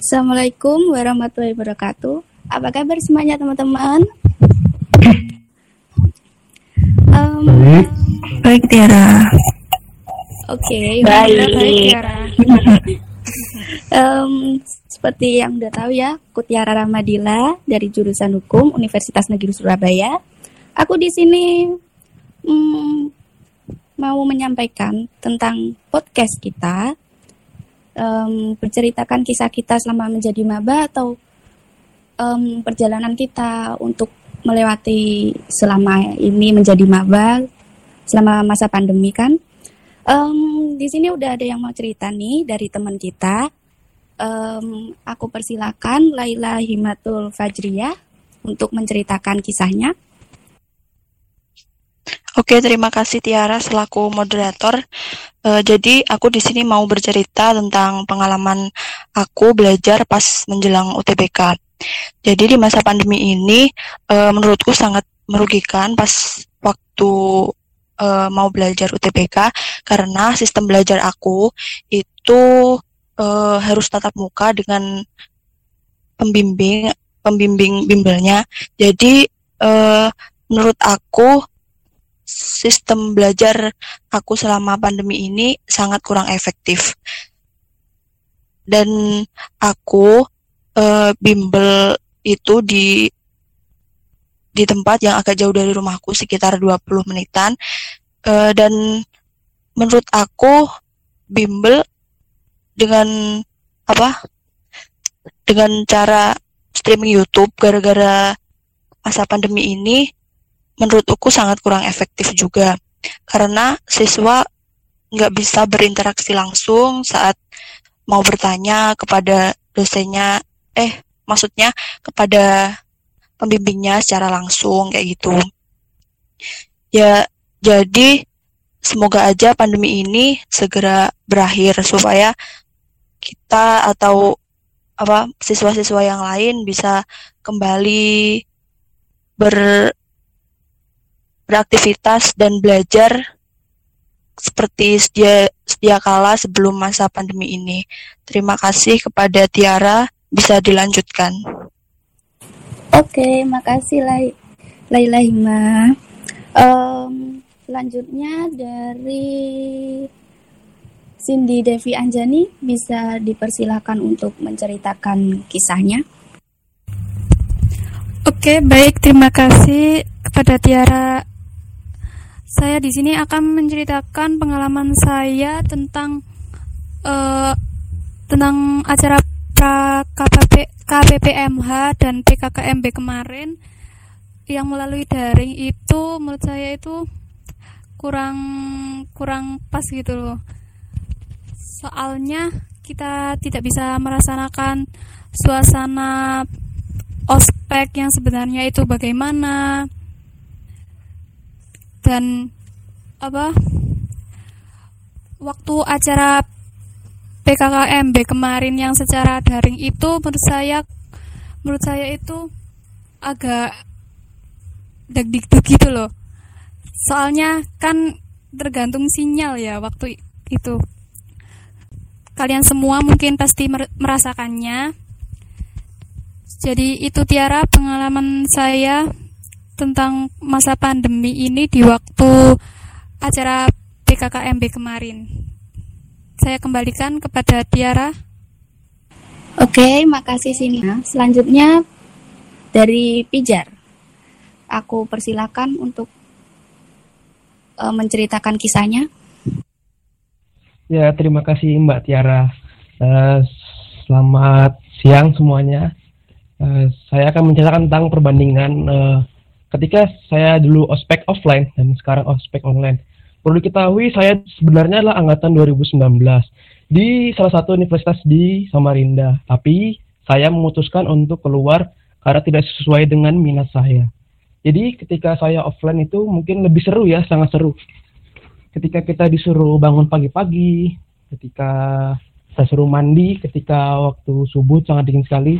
Assalamualaikum warahmatullahi wabarakatuh. Apa kabar semuanya teman-teman? Baik Tiara. Oke, baik Tiara. Seperti yang udah tahu ya, aku Tiara Ramadila dari jurusan Hukum Universitas Negeri Surabaya. Aku di sini mau menyampaikan tentang podcast kita, berceritakan kisah kita selama menjadi maba atau perjalanan kita untuk melewati selama ini menjadi maba selama masa pandemi kan. Di sini udah ada yang mau cerita nih dari teman kita. Aku persilakan Laila Himatul Fajriyah untuk menceritakan kisahnya. Oke, terima kasih Tiara selaku moderator. Jadi aku di sini mau bercerita tentang pengalaman aku belajar pas menjelang UTBK. Jadi di masa pandemi ini menurutku sangat merugikan pas waktu mau belajar UTBK karena sistem belajar aku itu harus tatap muka dengan pembimbing bimbelnya. Jadi menurut aku sistem belajar aku selama pandemi ini sangat kurang efektif. Dan aku bimbel itu di tempat yang agak jauh dari rumahku sekitar 20 menitan. Dan menurut aku bimbel dengan cara streaming YouTube gara-gara masa pandemi ini menurutku sangat kurang efektif juga karena siswa nggak bisa berinteraksi langsung saat mau bertanya kepada dosennya maksudnya kepada pembimbingnya secara langsung kayak gitu ya. Jadi semoga aja pandemi ini segera berakhir supaya kita atau siswa-siswa yang lain bisa kembali beraktivitas dan belajar seperti sedia kala sebelum masa pandemi ini. Terima kasih kepada Tiara, bisa dilanjutkan. Oke, makasih Laila Hima. Selanjutnya dari Cindy Devi Anjani, bisa dipersilakan untuk menceritakan kisahnya. Oke, baik, terima kasih kepada Tiara. Saya di sini akan menceritakan pengalaman saya tentang acara KPPMH dan PKKMB kemarin yang melalui daring itu menurut saya itu kurang pas gitu loh. Soalnya kita tidak bisa merasakan suasana ospek yang sebenarnya itu bagaimana dan waktu acara PKKMB kemarin yang secara daring itu menurut saya itu agak deg-deg gitu loh. Soalnya kan tergantung sinyal ya waktu itu. Kalian semua mungkin pasti merasakannya. Jadi itu Tiara pengalaman saya tentang masa pandemi ini di waktu acara PKKMB kemarin. Saya kembalikan kepada Tiara. Oke, makasih Sina. Selanjutnya dari Pijar. Aku persilakan untuk menceritakan kisahnya. Ya, terima kasih Mbak Tiara. Selamat siang semuanya. Saya akan menceritakan tentang perbandingan ketika saya dulu ospek offline dan sekarang ospek online. Perlu diketahui saya sebenarnya adalah angkatan 2019 di salah satu universitas di Samarinda. Tapi saya memutuskan untuk keluar karena tidak sesuai dengan minat saya. Jadi ketika saya offline itu mungkin lebih seru ya, sangat seru. Ketika kita disuruh bangun pagi-pagi, ketika saya suruh mandi, ketika waktu subuh sangat dingin sekali,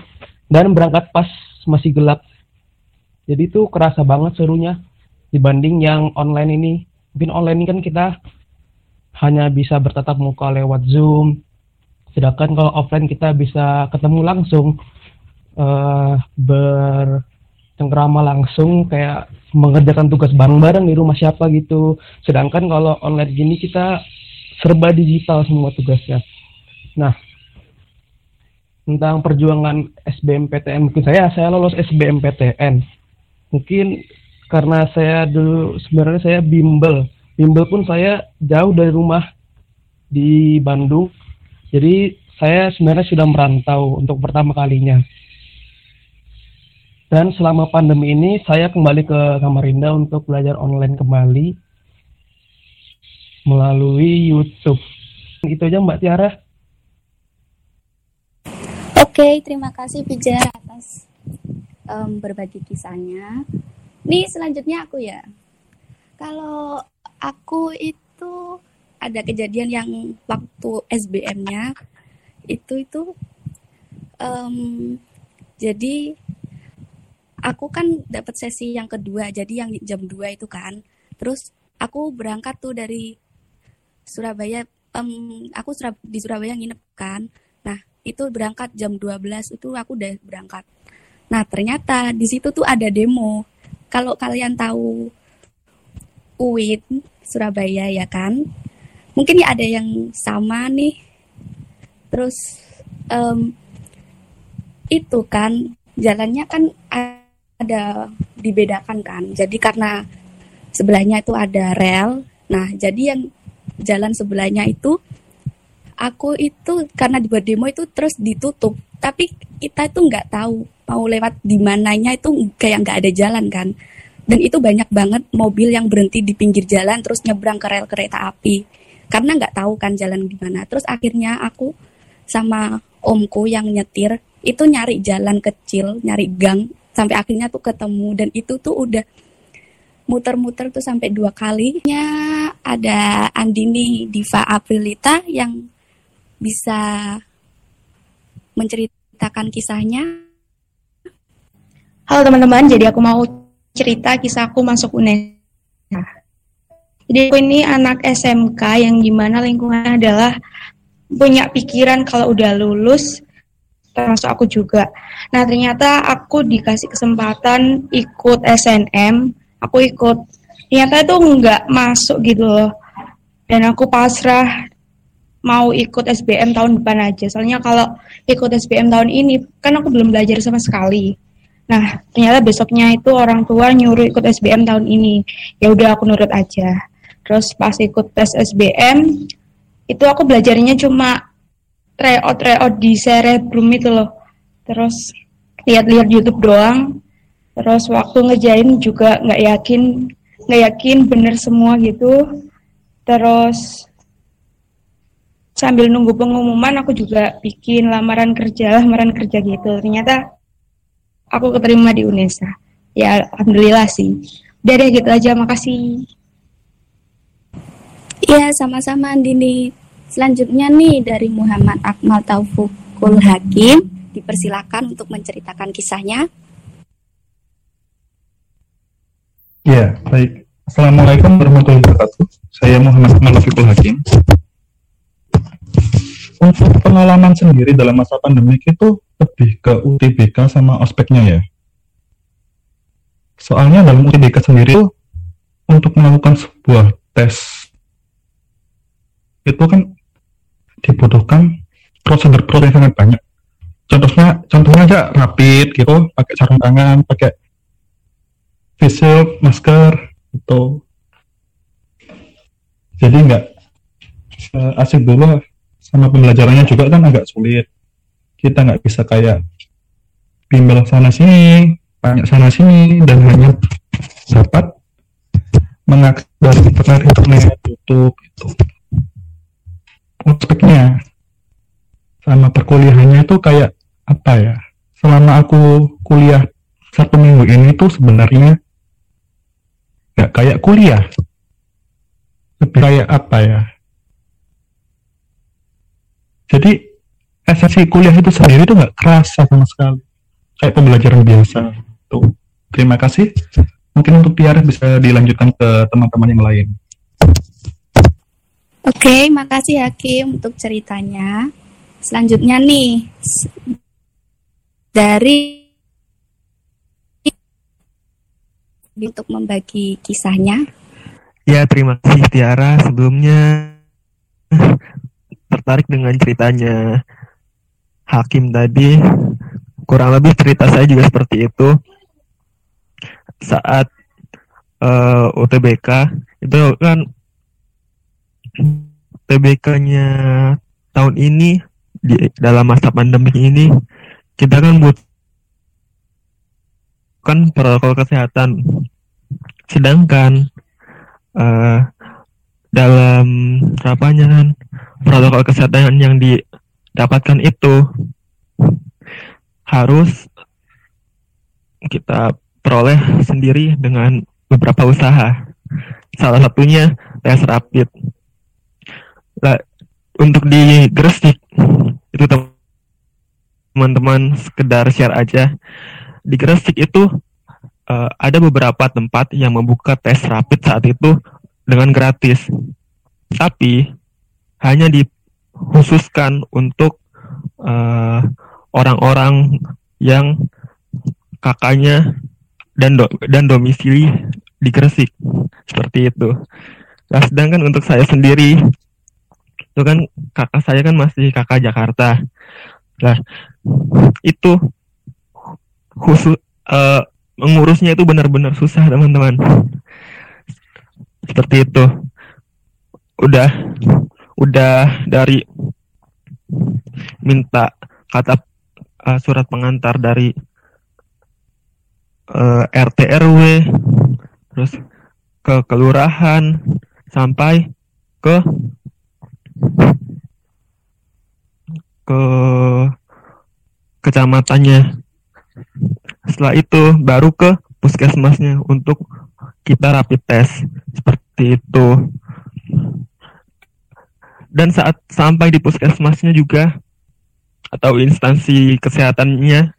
dan berangkat pas masih gelap. Jadi itu kerasa banget serunya dibanding yang online ini. Mungkin online ini kan kita hanya bisa bertatap muka lewat Zoom, Sedangkan kalau offline kita bisa ketemu langsung, bercengkrama langsung, kayak mengerjakan tugas bareng-bareng di rumah siapa gitu. Sedangkan kalau online gini kita serba digital semua tugasnya. Nah, tentang perjuangan SBMPTN, mungkin saya lolos SBMPTN. Mungkin karena saya dulu sebenarnya saya bimbel pun saya jauh dari rumah di Bandung. Jadi saya sebenarnya sudah merantau untuk pertama kalinya. Dan selama pandemi ini saya kembali ke Samarinda untuk belajar online kembali melalui YouTube. Itu aja Mbak Tiara. Oke, terima kasih Pijar atas berbagi kisahnya. Nih selanjutnya aku ya. Kalau aku itu ada kejadian yang waktu SBM-nya itu jadi aku kan dapat sesi yang kedua, jadi yang jam 2 itu kan. Terus aku berangkat tuh dari Surabaya, aku di Surabaya nginep kan. Nah, itu berangkat jam 12 itu aku udah berangkat. Nah, ternyata di situ tuh ada demo. Kalau kalian tahu UWIT Surabaya ya kan, mungkin ya ada yang sama nih. Terus itu kan jalannya kan ada dibedakan kan, jadi karena sebelahnya itu ada rel. Nah, jadi yang jalan sebelahnya itu aku itu karena dibuat demo itu terus ditutup, tapi kita itu nggak tahu mau lewat di mananya, itu kayak nggak ada jalan kan. Dan itu banyak banget mobil yang berhenti di pinggir jalan terus nyebrang ke rel kereta api karena nggak tahu kan jalan di mana. Terus akhirnya aku sama omku yang nyetir itu nyari jalan kecil, nyari gang, sampai akhirnya tuh ketemu. Dan itu tuh udah muter-muter tuh sampai 2 kalinya. Ada Andini Diva Aprilita yang bisa menceritakan kisahnya. Halo teman-teman, jadi aku mau cerita kisahku masuk UNES. Jadi aku ini anak SMK yang dimana lingkungannya adalah punya pikiran kalau udah lulus, termasuk aku juga. Nah, ternyata aku dikasih kesempatan ikut SNM, aku ikut. Ternyata itu nggak masuk gitu loh. Dan aku pasrah mau ikut SBM tahun depan aja. Soalnya kalau ikut SBM tahun ini, kan aku belum belajar sama sekali. Nah, ternyata besoknya itu orang tua nyuruh ikut SBM tahun ini. Ya udah aku nurut aja. Terus pas ikut tes SBM, itu aku belajarnya cuma tryout di Cerebrum itu loh. Terus lihat-lihat YouTube doang. Terus waktu ngerjain juga nggak yakin bener semua gitu. Terus sambil nunggu pengumuman aku juga bikin lamaran kerja gitu. Ternyata aku keterima di UNESA. Ya alhamdulillah sih. Udah deh gitu aja, makasih. Iya, sama-sama Andini. Selanjutnya nih dari Muhammad Akmal Taufikul Hakim, dipersilakan untuk menceritakan kisahnya. Ya, baik. Assalamualaikum warahmatullahi wabarakatuh. Saya Muhammad Akmal Taufikul Hakim. Untuk pengalaman sendiri dalam masa pandemik itu lebih ke UTBK sama ospeknya ya. Soalnya dalam UTBK sendiri itu untuk melakukan sebuah tes itu kan dibutuhkan prosedur yang sangat banyak. Contohnya aja rapid gitu, pakai sarung tangan, pakai face shield, masker gitu. Jadi nggak asik dulu, sama pembelajarannya juga kan agak sulit. Kita nggak bisa kayak bimbel sana sini, banyak sana sini, dan hanya dapat mengakses dari internet, YouTube gitu. Ospeknya sama perkuliahannya itu kayak apa ya, selama aku kuliah 1 minggu ini tuh sebenarnya gak kayak kuliah, lebih kayak apa ya, jadi esensi kuliah itu sendiri tuh gak kerasa sama sekali, kayak pembelajaran biasa tuh. Terima kasih, mungkin untuk Tiara bisa dilanjutkan ke teman-teman yang lain. Oke, makasih Hakim untuk ceritanya. Selanjutnya nih, dari untuk membagi kisahnya. Ya, terima kasih Tiara sebelumnya. Tertarik dengan ceritanya Hakim tadi. Kurang lebih cerita saya juga seperti itu. Saat UTBK itu kan UTBK-nya tahun ini di dalam masa pandemi ini kita kan butuhkan protokol kesehatan. Sedangkan dalam rapanya kan protokol kesehatan yang didapatkan itu harus kita peroleh sendiri dengan beberapa usaha. Salah satunya tes rapid. Nah, untuk di Gresik itu teman-teman sekedar share aja. Di Gresik itu ada beberapa tempat yang membuka tes rapid saat itu dengan gratis. Tapi hanya dikhususkan untuk orang-orang yang kakaknya dan domisili di Gresik. Seperti itu. Nah, sedangkan untuk saya sendiri, itu kan kakak saya kan masih kakak Jakarta. Nah, itu khusus mengurusnya itu benar-benar susah, teman-teman. Seperti itu. Udah dari minta kata surat pengantar dari RT RW, terus ke kelurahan, sampai ke kecamatannya. Setelah itu baru ke puskesmasnya untuk kita rapid test. Seperti itu. Dan saat sampai di puskesmasnya juga atau instansi kesehatannya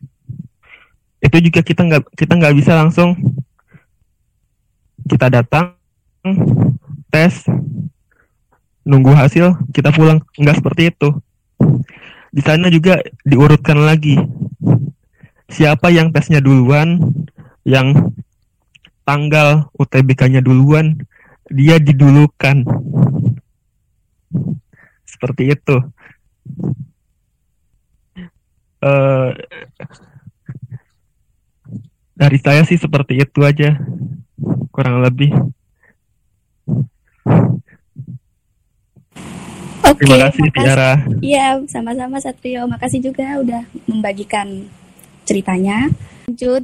itu juga kita nggak bisa langsung kita datang tes nunggu hasil kita pulang, nggak seperti itu. Di sana juga diurutkan lagi siapa yang tesnya duluan, yang tanggal UTBK-nya duluan, dia didulukan. Seperti itu. Dari saya sih seperti itu aja, kurang lebih. Oke, terima kasih Tiara. Iya, sama-sama Satrio. Makasih juga udah membagikan ceritanya. Lanjut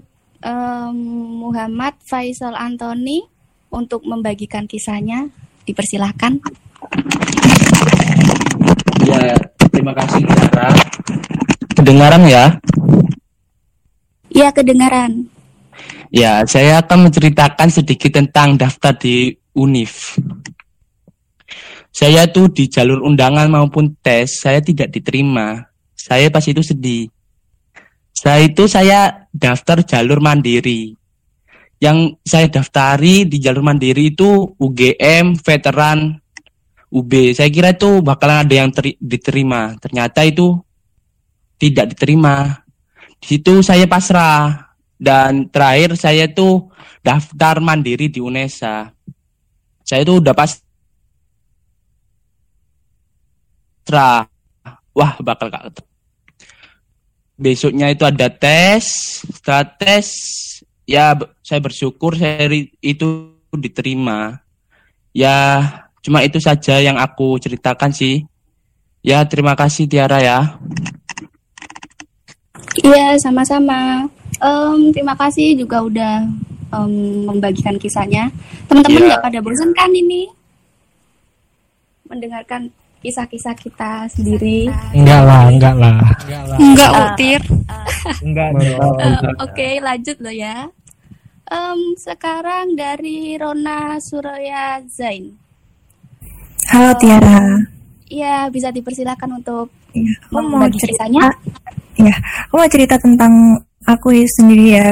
Muhammad Faisal Antoni untuk membagikan kisahnya, dipersilahkan. Ya, terima kasih Tiara. Kedengaran ya? Iya, kedengaran. Ya, saya akan menceritakan sedikit tentang daftar di UNIF. Saya tuh di jalur undangan maupun tes, saya tidak diterima. Saya pas itu sedih. Setelah itu saya daftar jalur mandiri. Yang saya daftari di jalur mandiri itu UGM, Veteran Ubeh. Saya kira itu bakalan ada yang diterima. Ternyata itu tidak diterima. Di situ saya pasrah. Dan terakhir saya tuh daftar mandiri di UNESA. Saya tuh udah pasrah. Wah, bakal gak. Besoknya itu ada tes, setelah tes, ya saya bersyukur saya itu diterima. Ya, cuma itu saja yang aku ceritakan sih. Ya, terima kasih Tiara ya. Iya, sama-sama. Terima kasih juga udah membagikan kisahnya. Teman-teman nggak pada bosan kan ini? Mendengarkan kisah-kisah kita sendiri. Enggak lah. Enggak utir. Oke, lanjut lo ya. Sekarang dari Rona Suraya Zain. Halo Tiara. Iya, bisa dipersilakan untuk membagi ceritanya. Iya, aku mau cerita tentang aku sendiri ya.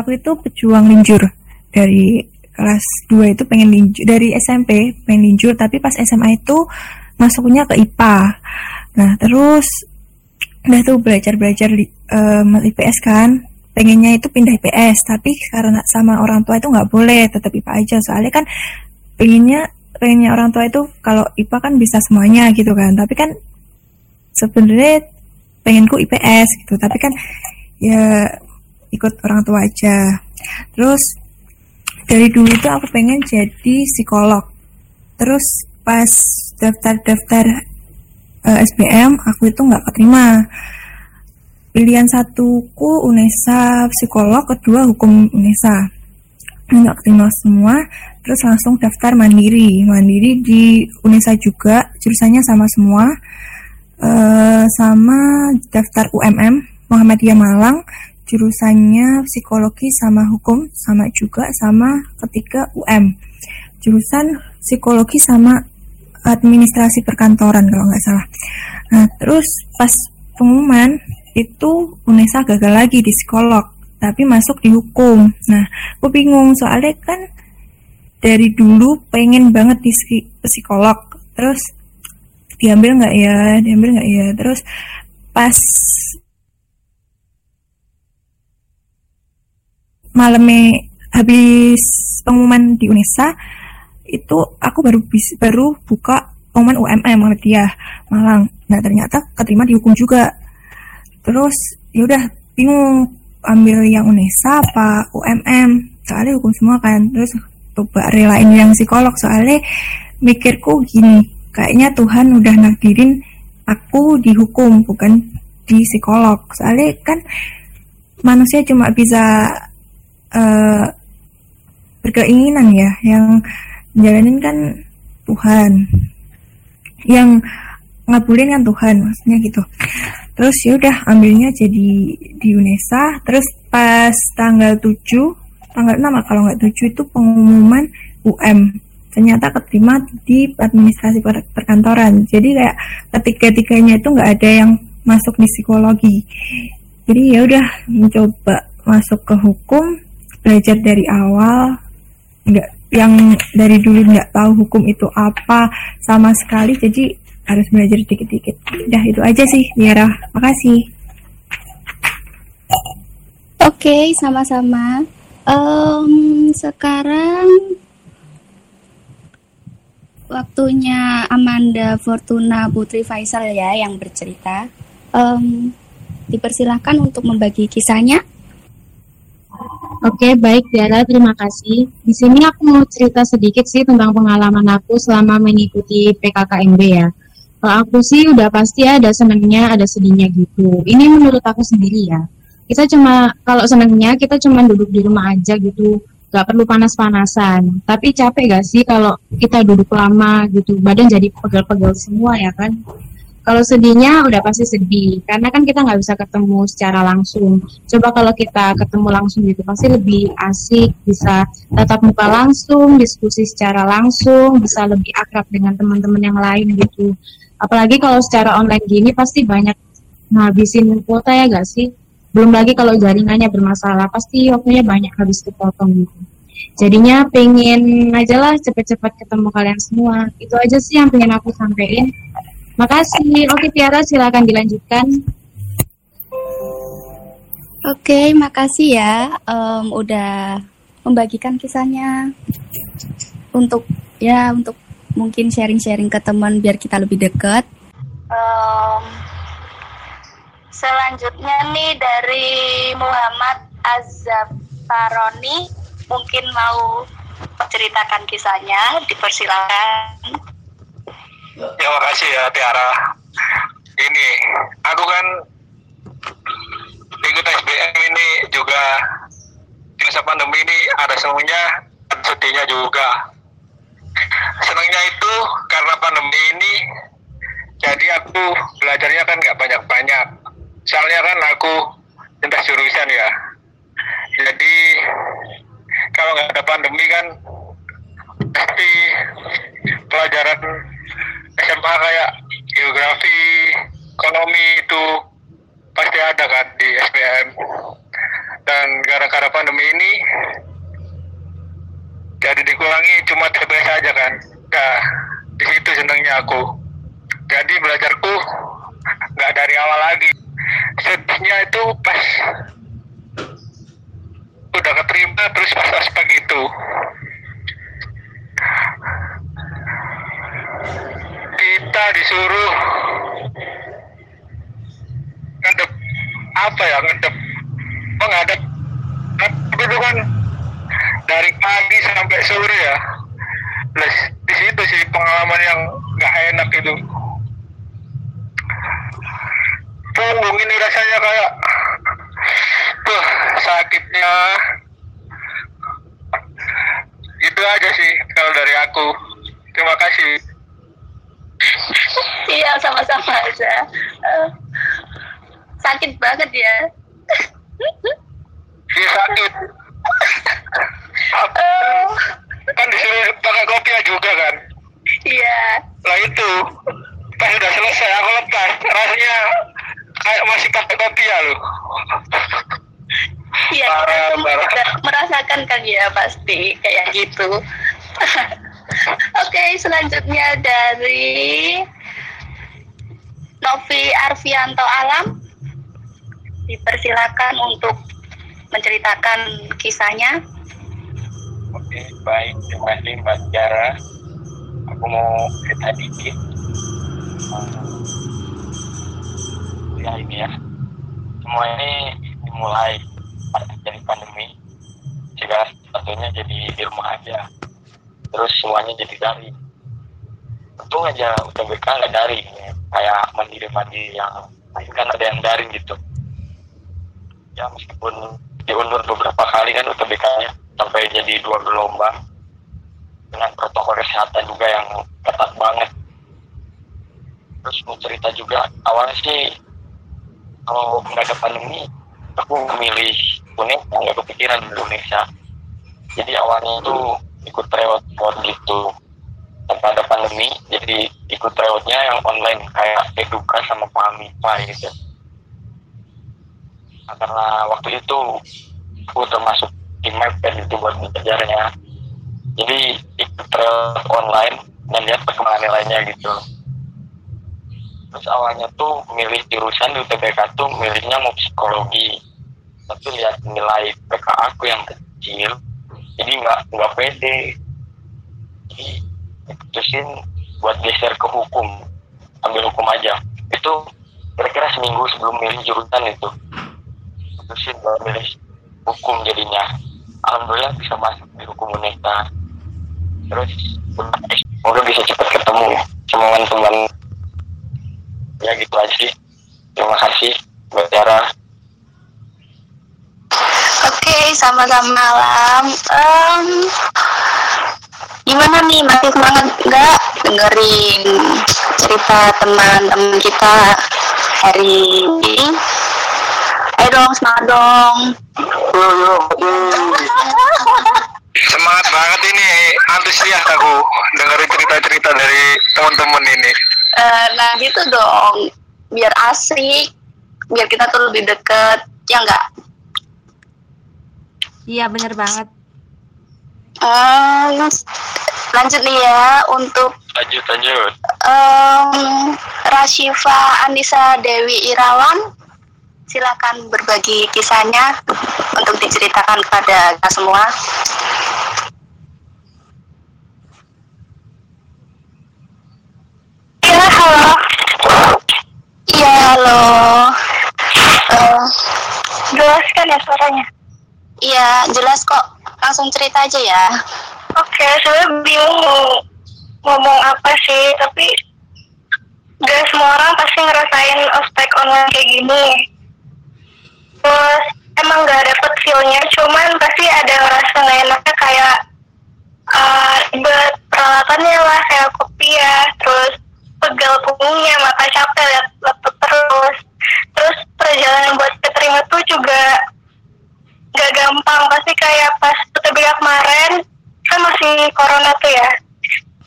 Aku itu pejuang linjur dari kelas 2 itu pengen linjur, dari SMP pengen linjur, tapi pas SMA itu masuknya ke IPA. Nah terus udah tuh belajar di IPS kan, pengennya itu pindah IPS, tapi karena sama orang tua itu nggak boleh, tetap IPA aja, soalnya kan pengennya orang tua itu kalau IPA kan bisa semuanya gitu kan, tapi kan sebenarnya pengenku IPS gitu, tapi kan ya ikut orang tua aja. Terus dari dulu itu aku pengen jadi psikolog. Terus pas daftar SBM aku itu nggak keterima. Pilihan satuku UNESA psikolog, kedua hukum UNESA. Nggak keterima semua, terus langsung daftar mandiri di UNESA juga, jurusannya sama semua, sama daftar UMM Muhammadiyah Malang, jurusannya psikologi sama hukum sama juga, sama ketiga UM jurusan psikologi sama administrasi perkantoran kalau nggak salah. Nah terus pas pengumuman itu UNESA gagal lagi di psikolog, tapi masuk di hukum. Nah, aku bingung soalnya kan dari dulu pengen banget di psikolog. Terus diambil nggak ya. Terus pas malamnya habis pengumuman di UNESA itu aku baru buka pengumuman UMM Muhammadiyah Malang. Nah ternyata keterima di hukum juga. Terus yaudah bingung ambil yang UNESA apa UMM, soalnya hukum semua kan. Terus coba relain yang psikolog, soalnya mikirku gini, kayaknya Tuhan udah nakdirin aku di hukum bukan di psikolog, soalnya kan manusia cuma bisa berkeinginan ya, yang jalanin kan Tuhan, yang ngabulin kan Tuhan, maksudnya gitu. Terus yaudah ambilnya jadi di UNESA. Terus pas tanggal 6 kalau nggak 7 itu pengumuman UM, ternyata keterima di administrasi perkantoran. Jadi kayak ketiga-tiganya itu nggak ada yang masuk di psikologi. Jadi yaudah mencoba masuk ke hukum, belajar dari awal, yang dari dulu nggak tahu hukum itu apa sama sekali, jadi harus belajar dikit-dikit. Udah itu aja sih Tiara, makasih. Oke, sama-sama. Sekarang waktunya Amanda Fortuna Putri Faisal ya yang bercerita. Dipersilahkan untuk membagi kisahnya. Oke, baik Tiara, terima kasih. Di sini aku mau cerita sedikit sih tentang pengalaman aku selama mengikuti PKKMB ya. Kalau aku sih udah pasti ada senengnya, ada sedihnya gitu. Ini menurut aku sendiri ya. Kalau senengnya kita cuma duduk di rumah aja gitu, gak perlu panas-panasan. Tapi capek gak sih kalau kita duduk lama gitu, badan jadi pegel-pegel semua ya kan. Kalau sedihnya udah pasti sedih, karena kan kita nggak bisa ketemu secara langsung. Coba kalau kita ketemu langsung gitu, pasti lebih asik, bisa tatap muka langsung, diskusi secara langsung, bisa lebih akrab dengan teman-teman yang lain gitu. Apalagi kalau secara online gini pasti banyak ngabisin kuota ya nggak sih? Belum lagi kalau jaringannya bermasalah, pasti waktunya banyak habis kepotong gitu. Jadinya pengen aja lah cepet-cepet ketemu kalian semua. Itu aja sih yang pengen aku sampein. Makasih. Oke Tiara, silakan dilanjutkan. Oke, makasih ya udah membagikan kisahnya untuk mungkin sharing-sharing ke teman biar kita lebih dekat. Selanjutnya nih dari Muhammad Azza Paroni, mungkin mau ceritakan kisahnya, dipersilakan. Ya makasih ya Tiara. Ini aku kan ikut SBM ini juga di masa pandemi ini ada semuanya, sedihnya juga. Senangnya itu karena pandemi ini jadi aku belajarnya kan nggak banyak-banyak. Soalnya kan aku lintas jurusan ya. Jadi kalau nggak ada pandemi kan pasti pelajaran SMA kayak geografi, ekonomi itu pasti ada kan di SBM. Dan gara-gara pandemi ini jadi dikurangi cuma TBS aja kan. Nah, di situ senangnya aku. Jadi belajarku nggak dari awal lagi. Sedihnya itu pas udah keterima terus pas aspek itu. Kita disuruh ngedep menghadap itu kan dari pagi sampai sore ya. Les di situ sih pengalaman yang nggak enak itu. Punggung ini rasanya kayak tuh sakitnya. Itu aja sih kalau dari aku. Terima kasih. Iya, sama-sama aja. Sakit banget ya. Iya, sakit. Kan disuruh pakai kopiah juga kan? Iya. Lah itu pas udah selesai aku lepas, rasanya kayak masih pakai kopiah loh. Iya, kita merasakan kan ya pasti kayak gitu. Oke, selanjutnya dari Novi Arfianto Alam, dipersilakan untuk menceritakan kisahnya. Oke, baik. Terima kasih Mbak Tiara. Aku mau cerita dikit. Ya ini ya. Semua ini dimulai dari pandemi. Segala sesuatunya jadi di rumah aja. Terus semuanya jadi daring. Untung aja UTBK nggak daring. Kayak mandiri-mandiri yang lain kan ada yang daring gitu. Ya meskipun diundur beberapa kali kan UTBK-nya sampai jadi dua gelombang dengan protokol kesehatan juga yang ketat banget. Terus mau cerita juga awalnya sih kalau nggak ada pandemi aku memilih Indonesia, nggak kepikiran Indonesia. Jadi awalnya itu ikut tryout gitu tanpa ada pandemi, jadi ikut tryoutnya yang online kayak Eduka sama Pamipa gitu. Karena waktu itu aku termasuk tim MPTN itu buat mengejarnya, jadi ikut tryout online dan lihat perkembangan nilainya gitu. Terus awalnya tuh milih jurusan di UTBK tuh milihnya mau psikologi, tapi lihat nilai PK aku yang kecil, jadi nggak pede. Jadi putusin buat geser ke hukum, ambil hukum aja. Itu kira-kira seminggu sebelum milih jurusan itu. Putusin buat milih hukum jadinya. Alhamdulillah bisa masuk di hukum UNESA. Terus semoga bisa cepat ketemu sama teman-teman. Ya gitu aja sih. Terima kasih buat Tiara. Oke, sama-sama Alam. Gimana nih, masih semangat nggak dengerin cerita teman-teman kita hari ini? Ayo dong, semangat dong. Semangat banget ini, antusias aku dengerin cerita-cerita dari teman-teman ini. Nah gitu dong, biar asik, biar kita tuh lebih deket, ya nggak? Iya bener banget. Lanjut nih ya untuk lanjut. Rasyifa Andisa Dewi Irawan, silakan berbagi kisahnya untuk diceritakan kepada kita semua. Ya, halo. Iya, halo. Jelas kan ya suaranya? Iya, jelas kok. Langsung cerita aja ya. Oke, saya bingung ngomong apa sih, tapi gak semua orang pasti ngerasain ospek online kayak gini. Terus emang gak dapet feel-nya, cuman pasti ada rasa gak enaknya kayak buat peralatannya lah, kayak kopiah, terus pegal punggungnya, mata capek, laptop terus. Terus perjalanan buat keterima tuh juga gak gampang, pasti kayak pas UTBK kemarin, kan masih corona tuh ya.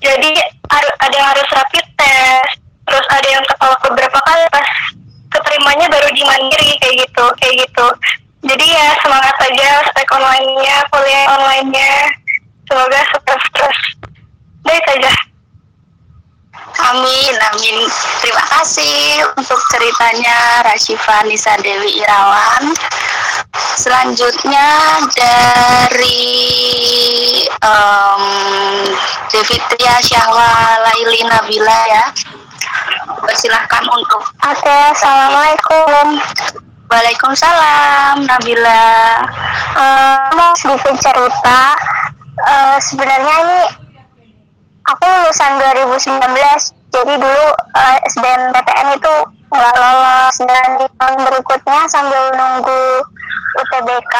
Jadi ada yang harus rapid test, terus ada yang ketolak beberapa kali pas keterimanya baru di mandiri kayak gitu. Jadi ya semangat aja ospek online-nya, kuliah online-nya. Semoga sukses terus. Baik aja. Amin, amin. Terima kasih untuk ceritanya Rasyifa Andisa Dewi Irawan. Selanjutnya dari Devitria Syahwa Laili Nabila ya. Persilahkan untuk. Oke, assalamualaikum. Waalaikumsalam Nabila. Mau sedikit cerita. Sebenarnya ini aku lulusan 2019, jadi dulu SBMPTN itu nggak lolos, dan di tahun berikutnya sambil nunggu UTBK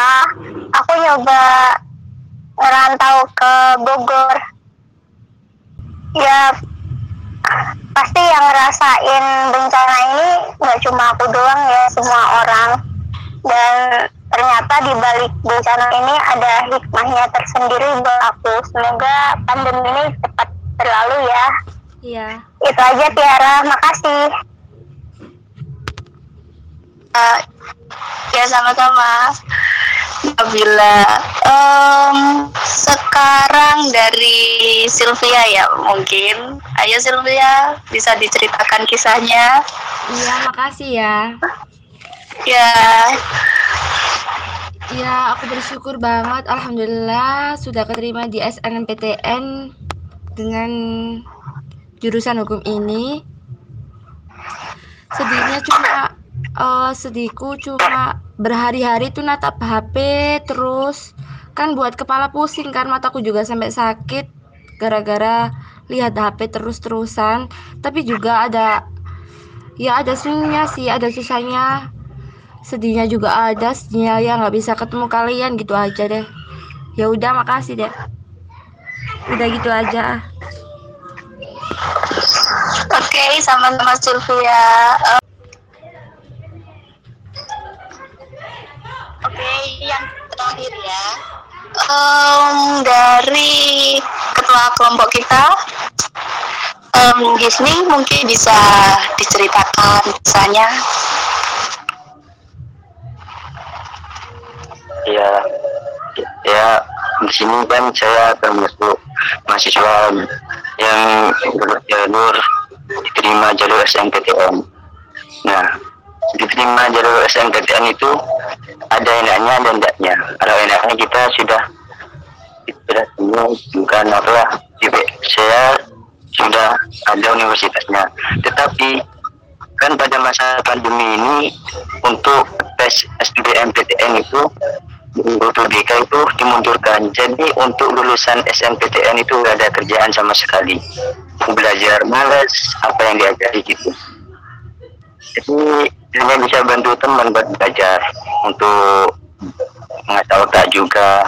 aku nyoba ngerantau ke Bogor. Ya pasti yang ngerasain bencana ini nggak cuma aku doang ya, semua orang, dan ternyata di balik bencana ini ada hikmahnya tersendiri buat aku. Semoga pandemi ini cepat berlalu ya. Iya. Itu aja Tiara, makasih. Ya sama-sama Nabila. Sekarang dari Sylvia ya mungkin. Ayo Sylvia, bisa diceritakan kisahnya? Iya, makasih ya. Ya. Ya, aku bersyukur banget, alhamdulillah sudah keterima di SNMPTN dengan jurusan hukum ini. Sedihnya cuma cuma berhari-hari tuh natap HP terus, kan buat kepala pusing kan, mataku juga sampai sakit gara-gara lihat HP terus-terusan. Tapi juga ada senyumnya sih, ada susahnya. Sedihnya juga ada, sedihnya ya nggak bisa ketemu kalian, gitu aja deh. Ya udah, makasih deh. Udah gitu aja. Oke, sama-sama Sylvia. Oke, yang terakhir ya. Dari ketua kelompok kita, Gisni mungkin bisa diceritakan kisahnya. Ya, di sini kan saya termasuk mahasiswa yang jalur diterima jalur SNMPTN. Nah, diterima jalur SNMPTN itu ada enaknya dan enggaknya. Kalau enaknya kita sudah bukan apa, saya sudah ada universitasnya. Tetapi kan pada masa pandemi ini untuk tes SBMPTN itu UTBK itu dimundurkan, jadi untuk lulusan SNMPTN itu nggak ada kerjaan sama sekali, belajar malas apa yang diajari gitu. Jadi hanya bisa bantu teman buat belajar untuk ngasah otak juga,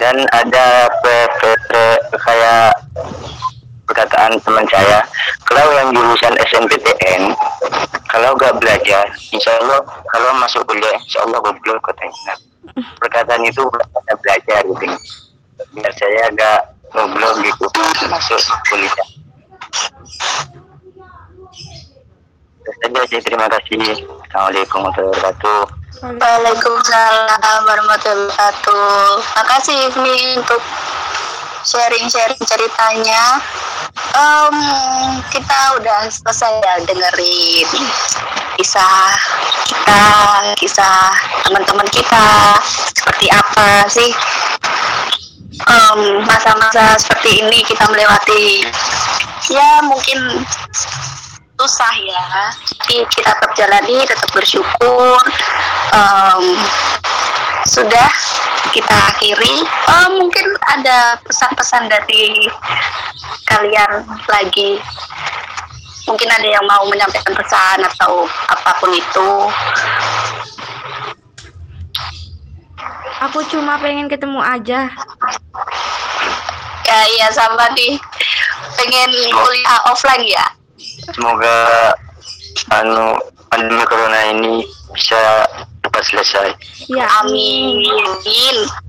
dan ada kayak perkataan teman saya, kalau yang jurusan SNMPTN kalau nggak belajar, insya Allah kalau masuk kuliah insya Allah goblok katanya. Perkataan itu bukan belajar gitu, biar saya agak goblok gitu masuk kuliah. Terima kasih, terima kasih. Assalamualaikum warahmatullahi wabarakatuh. Waalaikumsalam warahmatullahi wabarakatuh. Makasih Ifni untuk sharing-sharing ceritanya. Kita udah selesai ya dengerin kisah teman-teman kita, seperti apa sih masa-masa seperti ini kita melewati. Ya mungkin susah ya, tapi kita tetap jalani, tetap bersyukur. Sudah kita akhiri. Mungkin ada pesan-pesan dari kalian lagi. Mungkin ada yang mau menyampaikan pesan atau apapun itu. Aku cuma pengen ketemu aja. Ya iya, sama nih. Pengen kuliah offline ya. Semoga pandemi corona ini bisa selesai. Ya, amin.